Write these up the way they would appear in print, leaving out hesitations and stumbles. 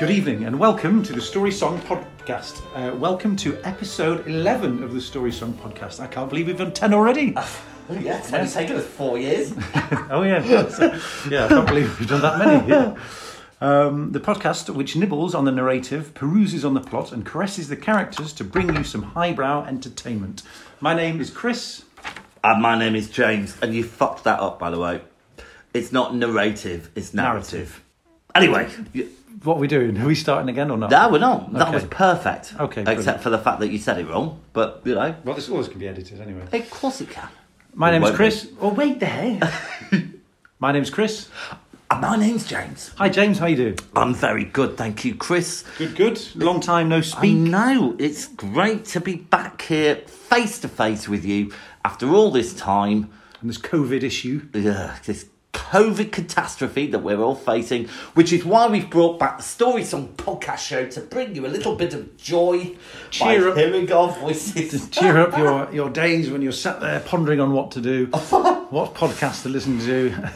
Good evening and welcome to the Story Song Podcast. Welcome to episode 11 of the Story Song Podcast. I can't believe we've done 10 already. Yeah, it's only taken us 4 years. Oh yeah, yeah, I can't believe we've done that many. Yeah. The podcast, which nibbles on the narrative, peruses on the plot and caresses the characters to bring you some highbrow entertainment. My name is Chris. And my name is James. And you fucked that up, by the way. It's not narrative, it's narrative. Anyway. What are we doing? Are we starting again or not? No, we're not. Okay. That was perfect. Okay. Except brilliant. For the fact that you said it wrong. But, you know. Well, this always can be edited anyway. Of course it can. My name's Chris. Be. Oh, wait there. My name's Chris. And my name's James. Hi, James. How you doing? I'm very good. Thank you, Chris. Good. Long time no speak. I know. It's great to be back here face to face with you after all this time. And this COVID issue. Yeah, this COVID catastrophe that we're all facing, which is why we've brought back the Story Song Podcast show to bring you a little bit of joy, cheer up, hearing our voices, to cheer up your days when you're sat there pondering on what to do, what podcast to listen to.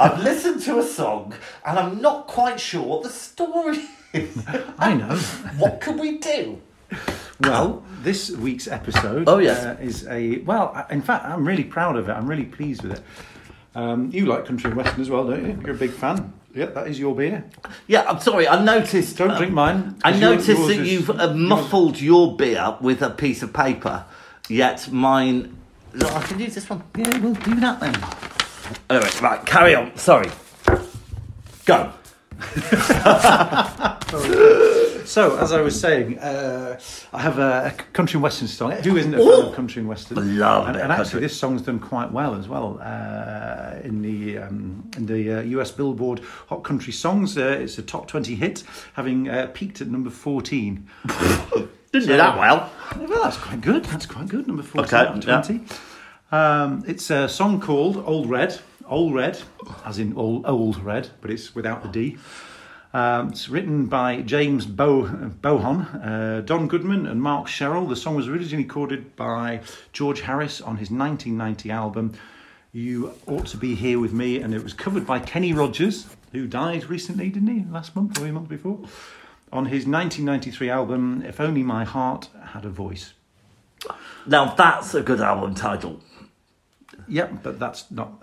I've listened to a song and I'm not quite sure what the story is. I know. What can we do? Well, this week's episode is a... Well, in fact, I'm really proud of it. I'm really pleased with it. You like country and western as well, don't you? You're a big fan. Yeah, that is your beer. Yeah, I'm sorry. I noticed... Don't drink mine. I noticed that you've muffled your beer with a piece of paper, yet mine... Look, I can use this one. Yeah, we'll do that then. Anyway, right, carry on. Sorry. Go. So, as I was saying, I have a country and western song. Who isn't a fan of country and western? Love and actually, this song's done quite well as well in the US Billboard Hot Country Songs. It's a top 20 hit, having peaked at number 14. Didn't do that well. Well, that's quite good. Number 14 out of 20. Yeah. It's a song called 'Ol Red. 'Ol Red, as in old red, but it's without the D. It's written by James Bohon, Don Goodman and Mark Sherrill. The song was originally recorded by George Harris on his 1990 album, You Ought to Be Here With Me, and it was covered by Kenny Rogers, who died recently, didn't he? Last month or a month before? On his 1993 album, If Only My Heart Had a Voice. Now that's a good album title. Yeah, but that's not...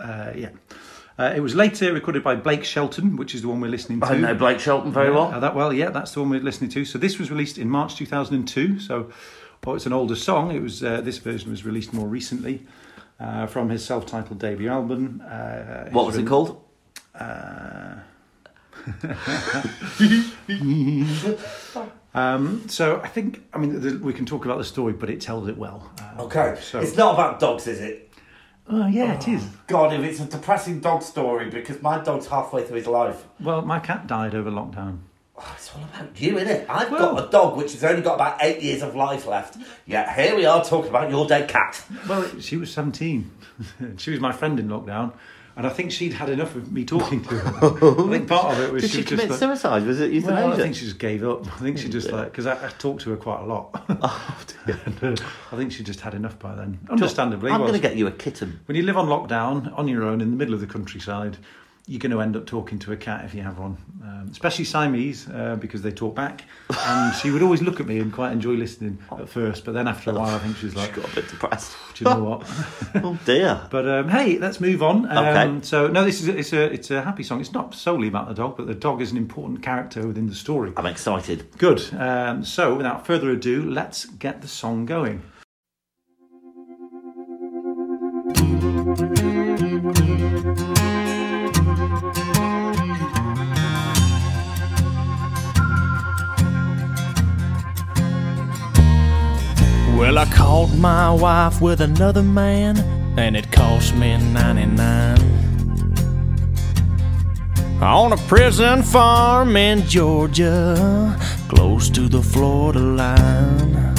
it was later recorded by Blake Shelton, which is the one we're listening to. I know Blake Shelton very well. That's the one we're listening to. So this was released in March 2002. So, it's an older song. It was this version was released more recently from his self-titled debut album. What was it called? So I think, we can talk about the story, but it tells it well. Okay. So. It's not about dogs, is it? Oh, yeah, it is. God, if it's a depressing dog story, because my dog's halfway through his life. Well, my cat died over lockdown. Oh, it's all about you, isn't it? I've got a dog which has only got about 8 years of life left. Yeah, here we are talking about your dead cat. Well, she was 17. She was my friend in lockdown. And I think she'd had enough of me talking to her. I think part of it was... Did she commit suicide? Was it euthanasia? Well, I think she just gave up. I think she just because I talked to her quite a lot. Oh, dear. And, I think she just had enough by then. Understandably. I'm going to get you a kitten. When you live on lockdown, on your own, in the middle of the countryside, you're going to end up talking to a cat if you have one. Especially Siamese, because they talk back. And she would always look at me and quite enjoy listening at first. But then after a while, I think she's like... She got a bit depressed. Do you know what? Oh, dear. But, hey, let's move on. Okay. So, no, it's a happy song. It's not solely about the dog, but the dog is an important character within the story. I'm excited. Good. So, without further ado, let's get the song going. Well, I caught my wife with another man, and it cost me 99. On a prison farm in Georgia, close to the Florida line.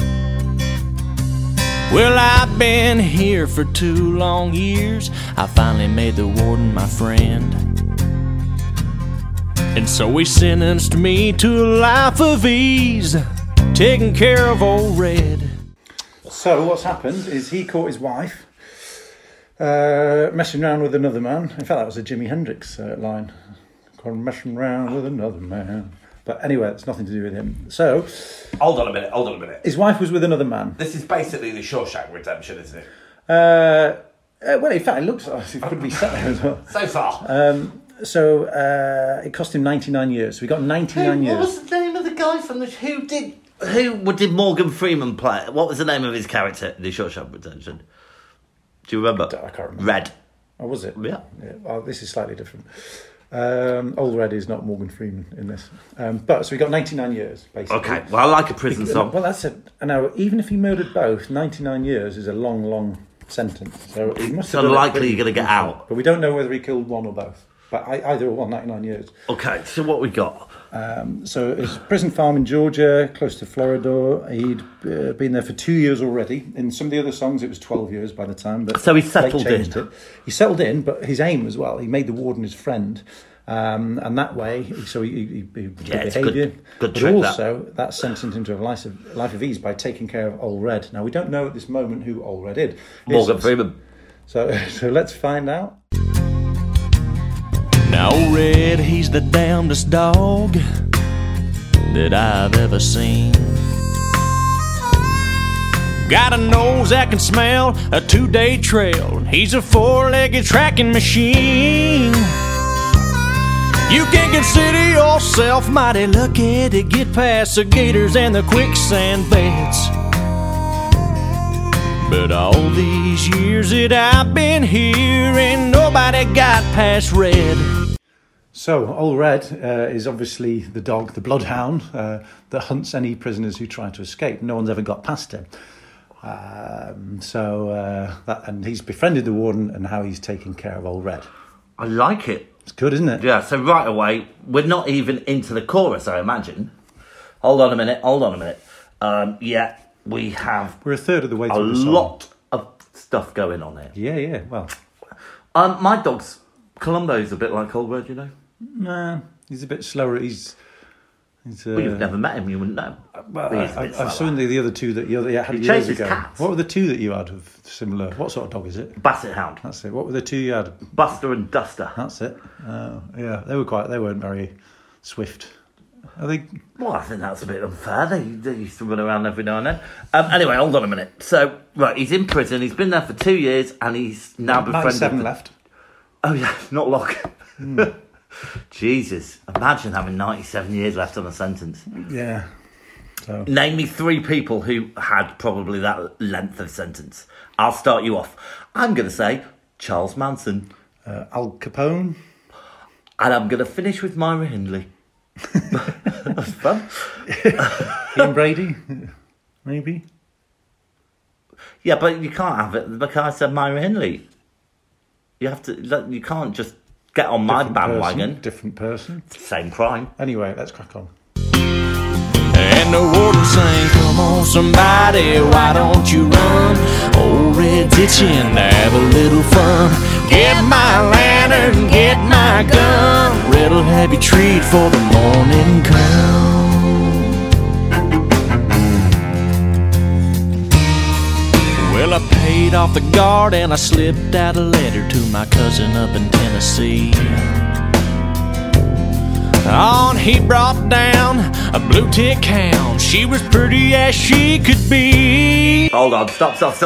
Well, I've been here for 2 long years. I finally made the warden my friend. And so he sentenced me to a life of ease, taking care of Old Red. So what's happened is he caught his wife messing around with another man. In fact, that was a Jimi Hendrix line. Messing around with another man. But anyway, it's nothing to do with him. So... Hold on a minute. His wife was with another man. This is basically the Shawshank Redemption, isn't it? Well, in fact, it looks like it could be set there as well. So far. It cost him 99 years. So we got 99 years. What was the name of the guy from the... Who did Morgan Freeman play? What was the name of his character in the Shawshank Redemption? Do you remember? I can't remember. Red. Oh, was it? Yeah. Oh, this is slightly different. 'Ol Red is not Morgan Freeman in this. But, so we got 99 years, basically. Okay, well, I like a prison song. Well, that's it. Now, even if he murdered both, 99 years is a long, long sentence. So he must have unlikely you're going to get out. But we don't know whether he killed one or both. But either one, 99 years. Okay, so what we got? So it's a prison farm in Georgia, close to Florida. He'd been there for 2 years already. In some of the other songs, it was 12 years by the time. But so he settled in. He settled in, but his aim as well. He made the warden his friend. And that way, so he behaviour. Good trick, but also, that sentenced him to a life of ease by taking care of 'Ol Red. Now, we don't know at this moment who 'Ol Red is. Morgan Freeman. So let's find out. Now, 'Ol Red, he's the damnedest dog that I've ever seen. Got a nose that can smell a two-day trail. He's a four-legged tracking machine. You can consider yourself mighty lucky to get past the gators and the quicksand beds. But all these years that I've been here, and nobody got past Red. So, 'Ol Red is obviously the dog, the bloodhound, that hunts any prisoners who try to escape. No one's ever got past him. And he's befriended the warden and how he's taking care of 'Ol Red. I like it. It's good, isn't it? Yeah, so right away, we're not even into the chorus, I imagine. Hold on a minute. We have... We're a third of the way through the song. A lot of stuff going on here. Yeah, well... my dog's... Columbo's a bit like 'Ol Red, you know? Nah, he's a bit slower. Well, you've never met him, you wouldn't know. Well, I've seen the other two that you had years ago. Cats. What were the two that you had of similar... What sort of dog is it? Basset Hound. That's it. What were the two you had? Buster and Duster. That's it. They weren't very swift. Are they... Well, I think that's a bit unfair. They used to run around every now and then. Anyway, hold on a minute. So, right, he's in prison. He's been there for 2 years and he's now befriended... 97 left. Oh, yeah, not long. Jesus, imagine having 97 years left on a sentence. Yeah. So. Name me three people who had probably that length of sentence. I'll start you off. I'm going to say Charles Manson. Al Capone. And I'm going to finish with Myra Hindley. That's fun. Ian Brady, maybe. Yeah, but you can't have it because I said Myra Hindley. You have to. You can't just get on my bandwagon. Different person. Same crime. Anyway, let's crack on. And the warden saying, "Come on, somebody, why don't you run? 'Ol Red's itching, have a little fun. Get my lantern, get my gun. Red'll have you treat for the morning come." Well, I paid off the guard and I slipped out a letter to my cousin up in Tennessee. On he brought down a blue-tick hound. She was pretty as she could be. Hold on, stop. Just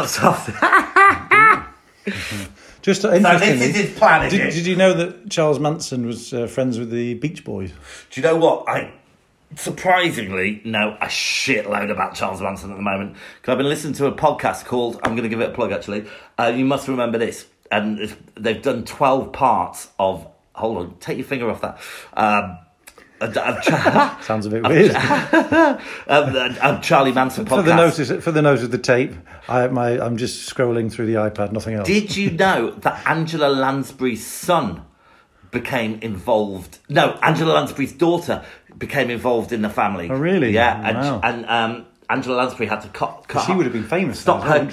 interestingly, so this is his plan, isn't it? Did you know that Charles Manson was friends with the Beach Boys? Do you know what? I surprisingly know a shitload about Charles Manson at the moment, because I've been listening to a podcast called, I'm going to give it a plug actually, You Must Remember This, and they've done 12 parts of, hold on, take your finger off that, sounds a bit weird. I'm Charlie Manson podcast. For the notice of the tape, I'm just scrolling through the iPad, nothing else. Did you know that Angela Lansbury's son became involved? No, Angela Lansbury's daughter became involved in the family. Oh, really? Yeah, wow. And Angela Lansbury had to cut. She would have been famous. She had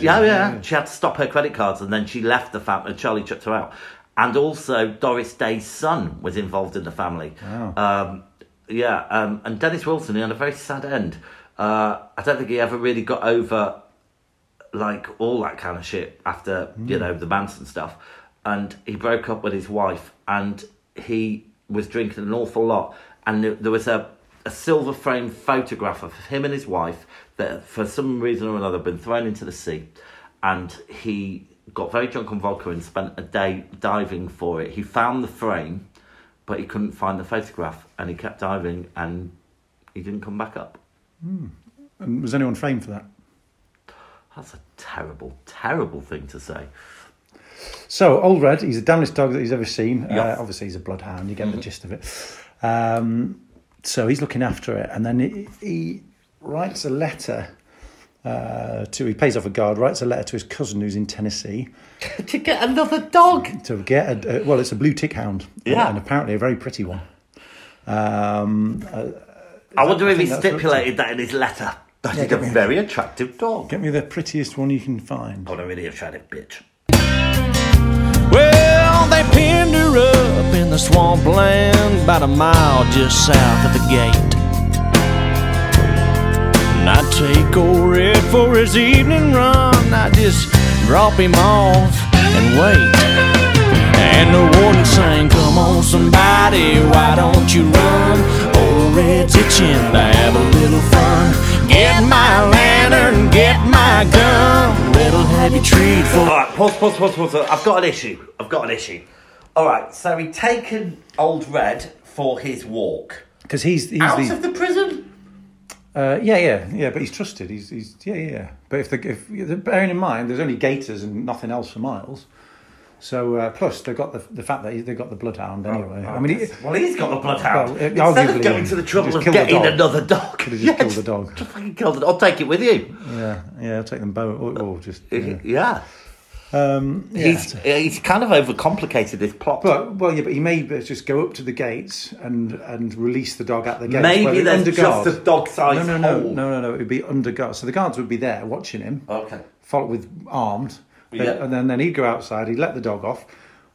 to stop her credit cards, and then she left the family. Charlie chucked her out, and also Doris Day's son was involved in the family. Wow. And Dennis Wilson, he had a very sad end. I don't think he ever really got over like all that kind of shit after the Manson stuff. And he broke up with his wife, and he was drinking an awful lot. And there was a a silver frame photograph of him and his wife that for some reason or another had been thrown into the sea, and he got very drunk on vodka and spent a day diving for it. He found the frame, but he couldn't find the photograph, and he kept diving and he didn't come back up. Mm. And was anyone framed for that? That's a terrible, terrible thing to say. So, 'Ol Red, he's the damnedest dog that he's ever seen. Yes. Obviously, he's a bloodhound. You get the gist of it. So he's looking after it. And then he writes a letter he pays off a guard, writes a letter to his cousin who's in Tennessee. To get another dog? To get it's a blue tick hound. Yeah. And apparently a very pretty one. I wonder if he stipulated that in his letter. That he's a very attractive dog. Get me the prettiest one you can find. Oh, no, really attractive bitch. Well, they pinned her up in the swampland about a mile just south of the gate. And I take 'Ol Red for his evening run. I just drop him off and wait. And the warden sang, "Come on, somebody, why don't you run? 'Ol Red's itching to have a little fun. Get my lantern, get my gun. Red'll have you treat for..." Alright, pause. I've got an issue. Alright, so he'd taken 'Ol Red for his walk. Because he's out of the prison? Yeah, but he's trusted. He's. But if bearing in mind, there's only gators and nothing else for miles. So, plus, they've got the fact that they've got the bloodhound anyway. Oh, I mean, he's got the bloodhound. Well, instead of going to the trouble of getting another dog. Could have just killed the dog. Just fucking kill the dog. I'll take it with you. Yeah, I'll take them both. Or just... Yeah. He's kind of overcomplicated this plot. But he may just go up to the gates and release the dog at the gates. Maybe there's just a dog-sized hole. No, it would be under guard. So the guards would be there watching him. Okay. Followed with armed... Yeah. And then he'd go outside, he'd let the dog off,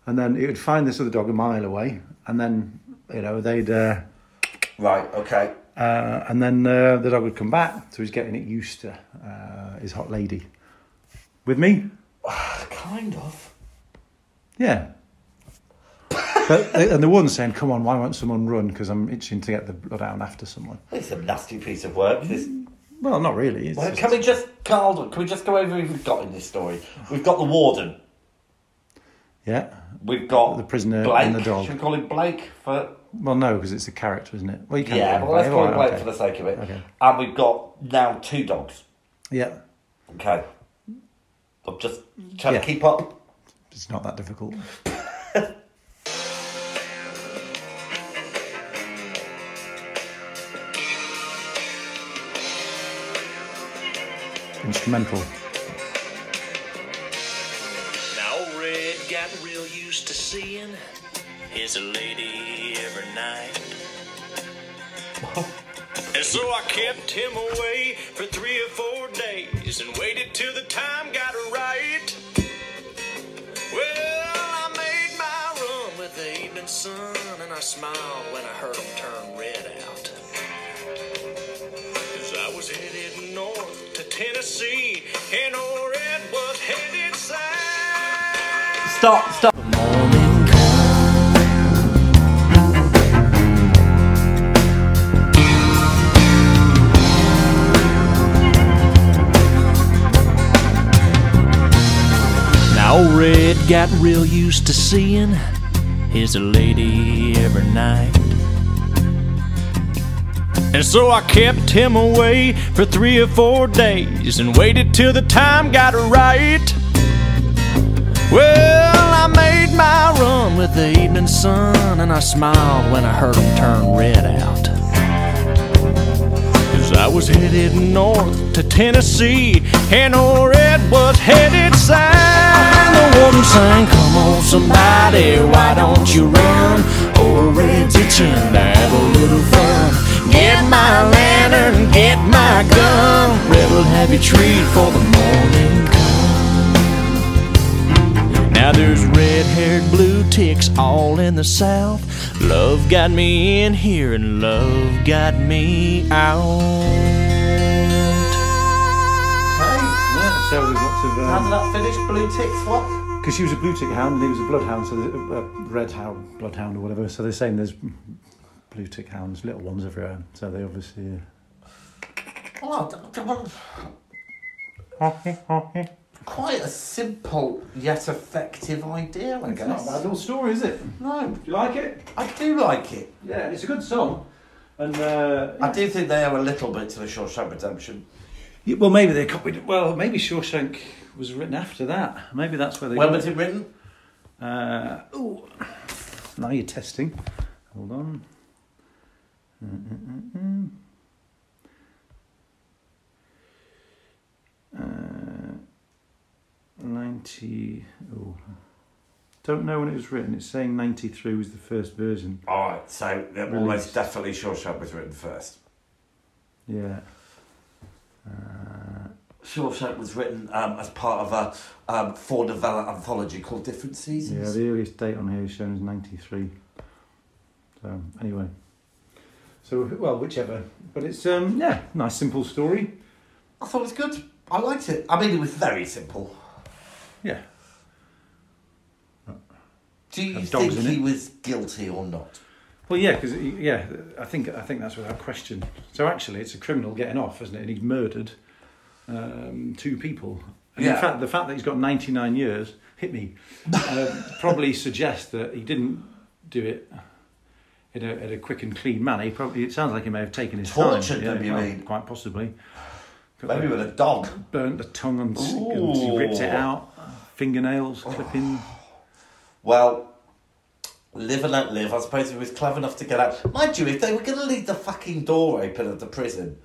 and then he would find this other dog a mile away, and then, they'd... Right, okay. And then the dog would come back, so he's getting it used to his hot lady. With me? Kind of. Yeah. But, and the one's saying, "Come on, why won't someone run? Because I'm itching to get the blood out after someone." It's a nasty piece of work, this... Well, not really. Can we just go over who we've got in this story? We've got the warden. Yeah. We've got the prisoner Blake. And the dog. Should we call him Blake for... Well, no, because it's a character, isn't it? Well, you can. Yeah, well, let's call him Blake for the sake of it. Okay. And we've got now two dogs. Yeah. Okay. I'm just trying to keep up. It's not that difficult. Instrumental. Now 'Ol Red got real used to seeing his lady every night. And so I kept him away for 3 or 4 days and waited till the time got right. Well, I made my run with the evening sun, and I smiled when I heard him turn red out. Cause I was headed north to Tennessee, and 'Ol Red was headed south. Stop. The morning comes. Now 'Ol Red got real used to seeing his lady every night. And so I kept him away for 3 or 4 days and waited till the time got right. Well, I made my run with the evening sun, and I smiled when I heard him turn red out. Cause I was headed north to Tennessee, and 'Ol Red was headed south. And the warden sang, "Come on, somebody, why don't you run? 'Ol Red's itching to have a little fun. Get my lantern, get my gun. Red'll have you treat for the morning come." Now there's red-haired blue ticks all in the South. Love got me in here and love got me out. So there's lots of... How's that finished? Blue ticks what? Because she was a blue tick hound and he was a bloodhound, so a red hound, bloodhound or whatever. So they're saying there's blue tick hounds, little ones everywhere, so they obviously... Quite a simple yet effective idea, I guess. It's not a bad little story, is it? No. Do you like it? I do like it. Yeah, it's a good song. And yeah. I do think they are a little bit to the Shawshank Redemption. Yeah, well, maybe they copied. Well, maybe Shawshank was written after that. Maybe that's where they. When was it written? Now you're testing. Hold on. Don't know when it was written. It's saying 93 was the first version. Alright, so almost definitely Shawshank was written first. Yeah. Shawshank was written as part of a four novella anthology called Different Seasons. Yeah, the earliest date on here is shown as 93. So, anyway. So, well, whichever. But it's, yeah, nice simple story. I thought it was good. I liked it. I mean, it was very simple. Yeah. Do you think he was guilty or not? Well, yeah, because I think that's without question. So actually, it's a criminal getting off, isn't it? And he's murdered two people. And yeah. In fact, the fact that he's got 99 years hit me. Probably suggests that he didn't do it in a quick and clean manner. He probably it sounds like he may have taken his tortured time. Tortured, you mean? Quite possibly. Maybe with a dog. Burnt the tongue and ripped it out. Fingernails clipping. Well, live and let live. I suppose he was clever enough to get out. Mind you, if they were going to leave the fucking door open of the prison...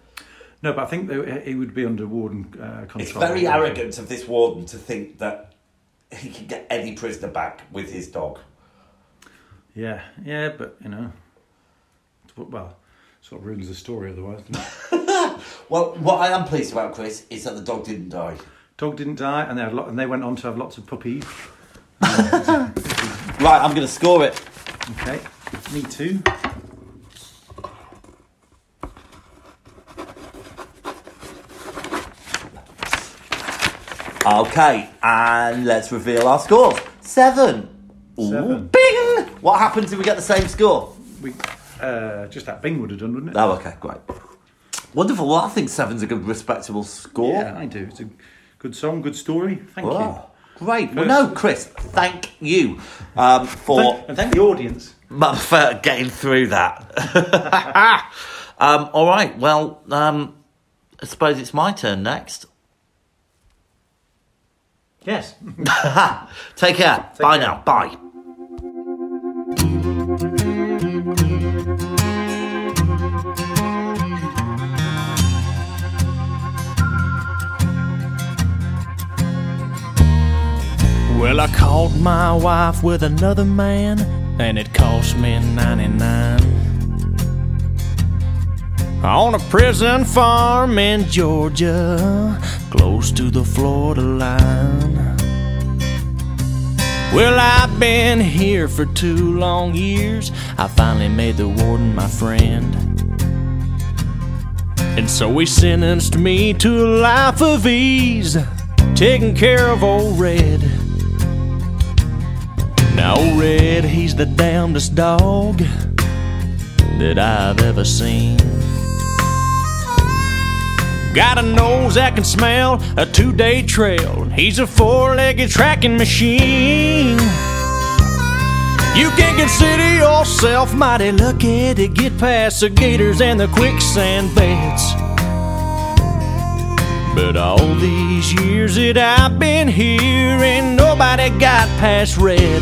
No, but I think it would be under warden control. It's very arrogant of this warden to think that he can get any prisoner back with his dog. Yeah, but, you know... Well, sort of ruins the story otherwise, doesn't it? Well, what I am pleased about, Chris, is that the dog didn't die. Dog didn't die, and they went on to have lots of puppies... Right, I'm going to score it. Okay, me too. Okay, and let's reveal our scores. 7. Bing! What happens if we get the same score? Just that bing would have done, wouldn't it? Oh, okay, great. Wonderful. Well, I think 7's a good, respectable score. Yeah, I do. It's a good song, good story. Thank you. Great. Well, no, Chris, thank you thank the audience for getting through that. All right, well, I suppose it's my turn next. Yes. Take care. Bye now. Bye. Well, I caught my wife with another man, and it cost me 99. On a prison farm in Georgia, close to the Florida line. Well, I've been here for 2 long years. I finally made the warden my friend. And so he sentenced me to a life of ease, taking care of Old Red. Now, Ol' Red, he's the damnedest dog that I've ever seen. Got a nose that can smell a 2-day trail. He's a 4-legged tracking machine. You can consider yourself mighty lucky to get past the gators and the quicksand beds. But all these years that I've been here, ain't nobody got past Red.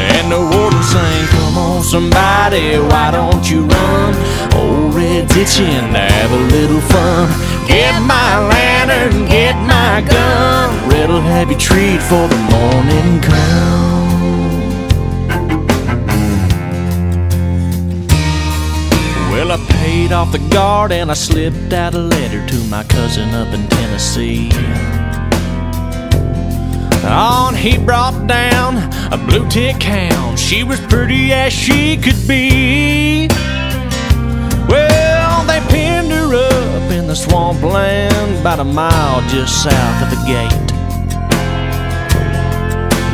And the warden sang, come on somebody, why don't you run? Old Red's itching to have a little fun. Get my lantern, get my gun. Red'll have you treat for the morning come. Well, I paid off the guard and I slipped out a letter to my cousin up in Tennessee. On he brought down a blue tick hound. She was pretty as she could be. Well, they pinned her up in the swampland, about a mile just south of the gate.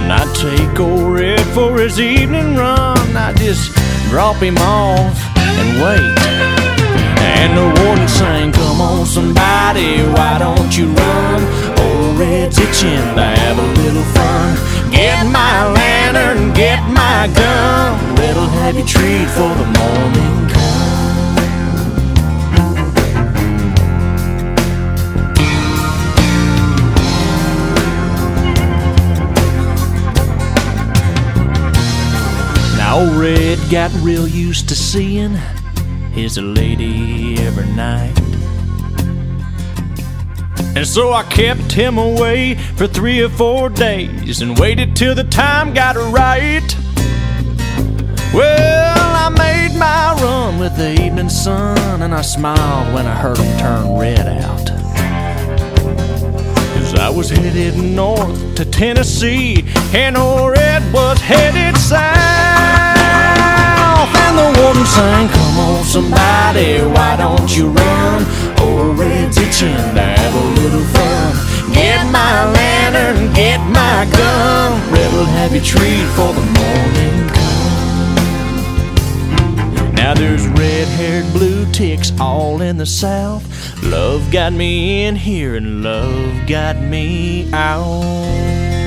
And I'd take Ol' Red for his evening run. I just drop him off and wait. And the warden sang, come on somebody, why don't you run? Old Red's itching to have a little fun. Get my lantern, get my gun, Red'll have you treat for the morning comes. Old Red got real used to seeing his lady every night, and so I kept him away for 3 or 4 days and waited till the time got right. Well, I made my run with the evening sun, and I smiled when I heard him turn red out. I was headed north to Tennessee, and Ol' Red was headed south. And the warden sang, come on somebody, why don't you run? Ol' Red's itching to have a little fun. Get my lantern, get my gun, Red'll have you treat for the morning come. Now there's red-haired blue ticks all in the south. Love got me in here and love got me out.